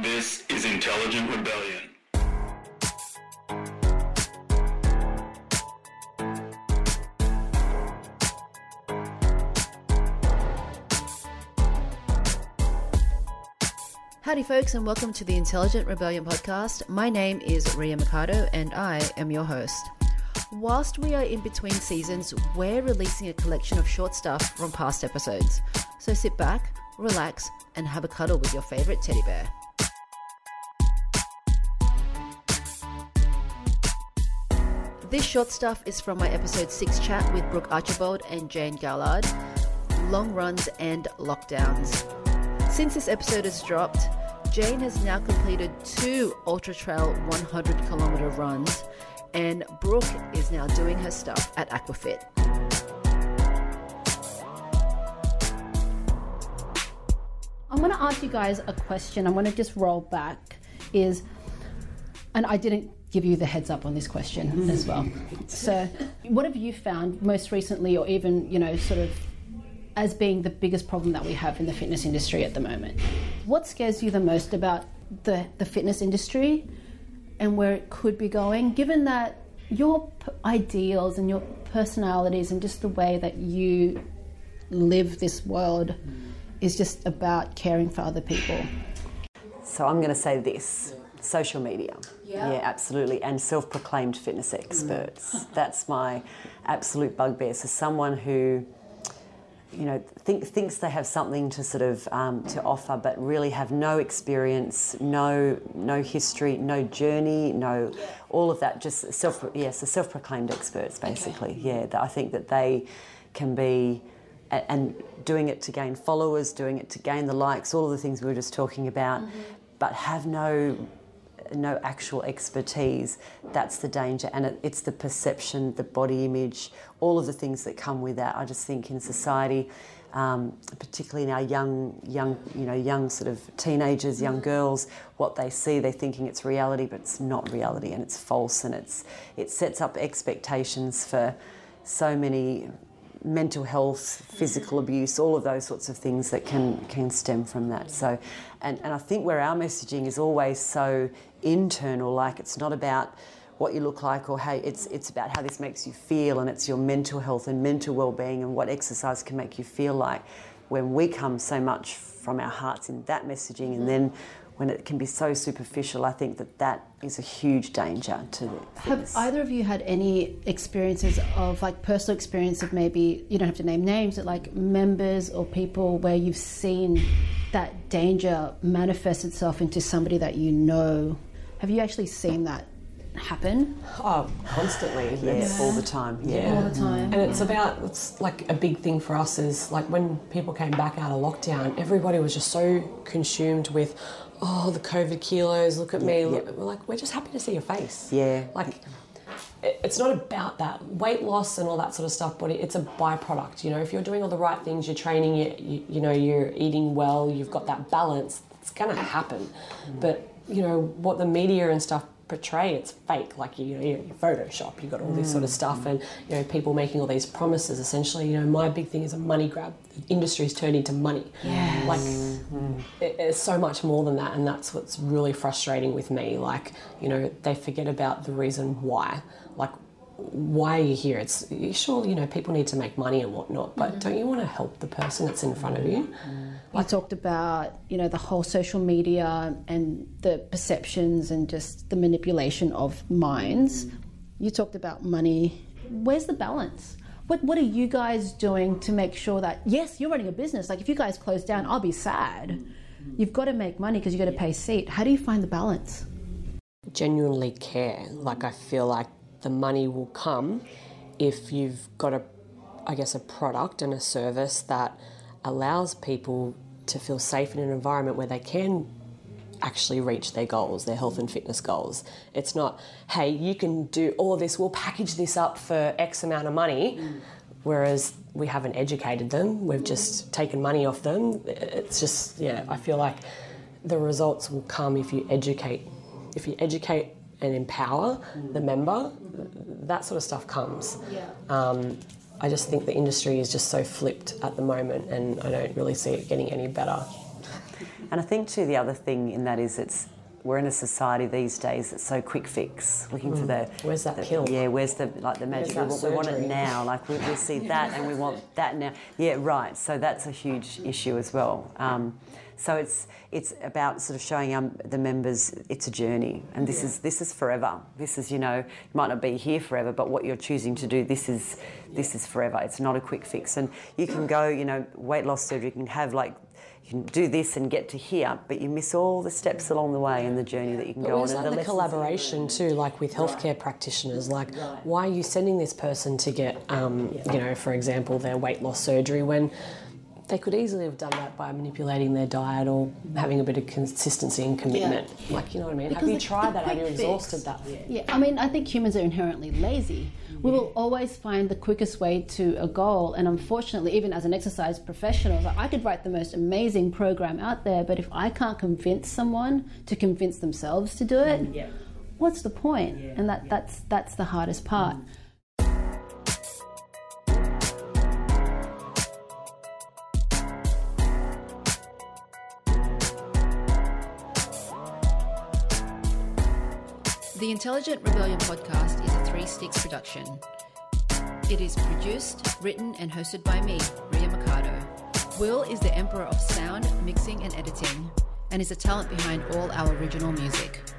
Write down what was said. This is Intelligent Rebellion. Howdy folks, and welcome to the Intelligent Rebellion podcast. My name is Ria Mercado and I am your host. Whilst we are in between seasons, we're releasing a collection of short stuff from past episodes. So sit back, relax, and have a cuddle with your favorite teddy bear. This short stuff is from my episode 6 chat with Brooke Archibald and Jane Gallard, long runs and lockdowns. Since this episode has dropped, Jane has now completed 2 Ultra Trail 100-kilometer runs, and Brooke is now doing her stuff at Aquafit. I'm going to ask you guys a question. I'm going to just roll back. And I didn't give you the heads up on this question as well. So what have you found most recently, or even, you know, sort of as being the biggest problem that we have in the fitness industry at the moment? What scares you the most about the fitness industry and where it could be going, given that your ideals and your personalities and just the way that you live this world is just about caring for other people? So I'm going to say this. Social media. Yeah, absolutely. And self-proclaimed fitness experts. That's my absolute bugbear. So someone who, you know, thinks they have something to sort of to offer, but really have no experience, no history, no journey, no all of that. Just so self-proclaimed experts, basically. Okay. Yeah, I think that they can be, and doing it to gain followers, doing it to gain the likes, all of the things we were just talking about, but have no actual expertise. That's the danger, and it's the perception, the body image, all of the things that come with that. I just think in society, particularly in our young sort of teenagers, young girls, what they see, they're thinking it's reality, but it's not reality, and it's false, and it sets up expectations for so many mental health, physical abuse, all of those sorts of things that can stem from that. So, and I think where our messaging is always so internal, like it's not about what you look like or how, it's about how this makes you feel, and it's your mental health and mental well-being and what exercise can make you feel like. When we come so much from our hearts in that messaging, and then when it can be so superficial, I think that is a huge danger to the fitness. Have either of you had any experiences of, like, personal experience of, maybe, you don't have to name names, but like members or people where you've seen that danger manifest itself into somebody that you know? Have you actually seen that happen? Oh, constantly. Yes. Yeah. All the time. Yeah. All the time. And it's like a big thing for us is like when people came back out of lockdown, everybody was just so consumed with, oh, the COVID kilos, look at me. Yep. We're like, we're just happy to see your face. Yeah. Like, it's not about that. Weight loss and all that sort of stuff, but it's a byproduct. You know, if you're doing all the right things, you're training, you know, you're eating well, you've got that balance, it's going to happen. But, you know, what the media and stuff portray, it's fake. Like, you know, you Photoshop, you've got all this sort of stuff, and, you know, people making all these promises. Essentially, you know, my big thing is a money grab. The industry's turned into money. Yes. Like, it's so much more than that, and that's what's really frustrating with me. Like, you know, they forget about the reason why. Like, why are you here? It's sure, you know, people need to make money and whatnot, but don't you want to help the person that's in front of you? I talked about, you know, the whole social media and the perceptions and just the manipulation of minds. You talked about money. Where's the balance? What are you guys doing to make sure that, yes, you're running a business. Like, if you guys close down, I'll be sad. You've got to make money because you've got to pay seat. How do you find the balance? Genuinely care. Like, I feel like the money will come if you've got a product and a service that allows people to feel safe in an environment where they can actually reach their goals, their health and fitness goals. It's not, hey, you can do all this, we'll package this up for X amount of money, whereas we haven't educated them, we've just taken money off them. It's just, I feel like the results will come if you educate. If you educate and empower the member, that sort of stuff comes. Yeah. I just think the industry is just so flipped at the moment, and I don't really see it getting any better. And I think too the other thing in that is we're in a society these days that's so quick fix, looking for the... Where's that pill? Yeah, where's the magic? We want it now. Like we see that and we want that now. Yeah, right. So that's a huge issue as well. So it's about sort of showing the members it's a journey, and this is forever. This is, you know, you might not be here forever, but what you're choosing to do, this is forever. It's not a quick fix, and you can go, you know, weight loss surgery can have like. You can do this and get to here, but you miss all the steps along the way and the journey that you can go on. And the collaboration too, like with healthcare practitioners, like why are you sending this person to get, you know, for example, their weight loss surgery when they could easily have done that by manipulating their diet or having a bit of consistency and commitment. Yeah. Like, you know what I mean? Because have you tried that? Have you exhausted that? Yeah, I mean, I think humans are inherently lazy. We will always find the quickest way to a goal, and unfortunately, even as an exercise professional, I could write the most amazing program out there, but if I can't convince someone to convince themselves to do it, what's the point? Yeah. And that's the hardest part. The Intelligent Rebellion podcast is a 3 Sticks production. It is produced, written and hosted by me, Ria Mercado. Will is the emperor of sound, mixing and editing, and is the talent behind all our original music.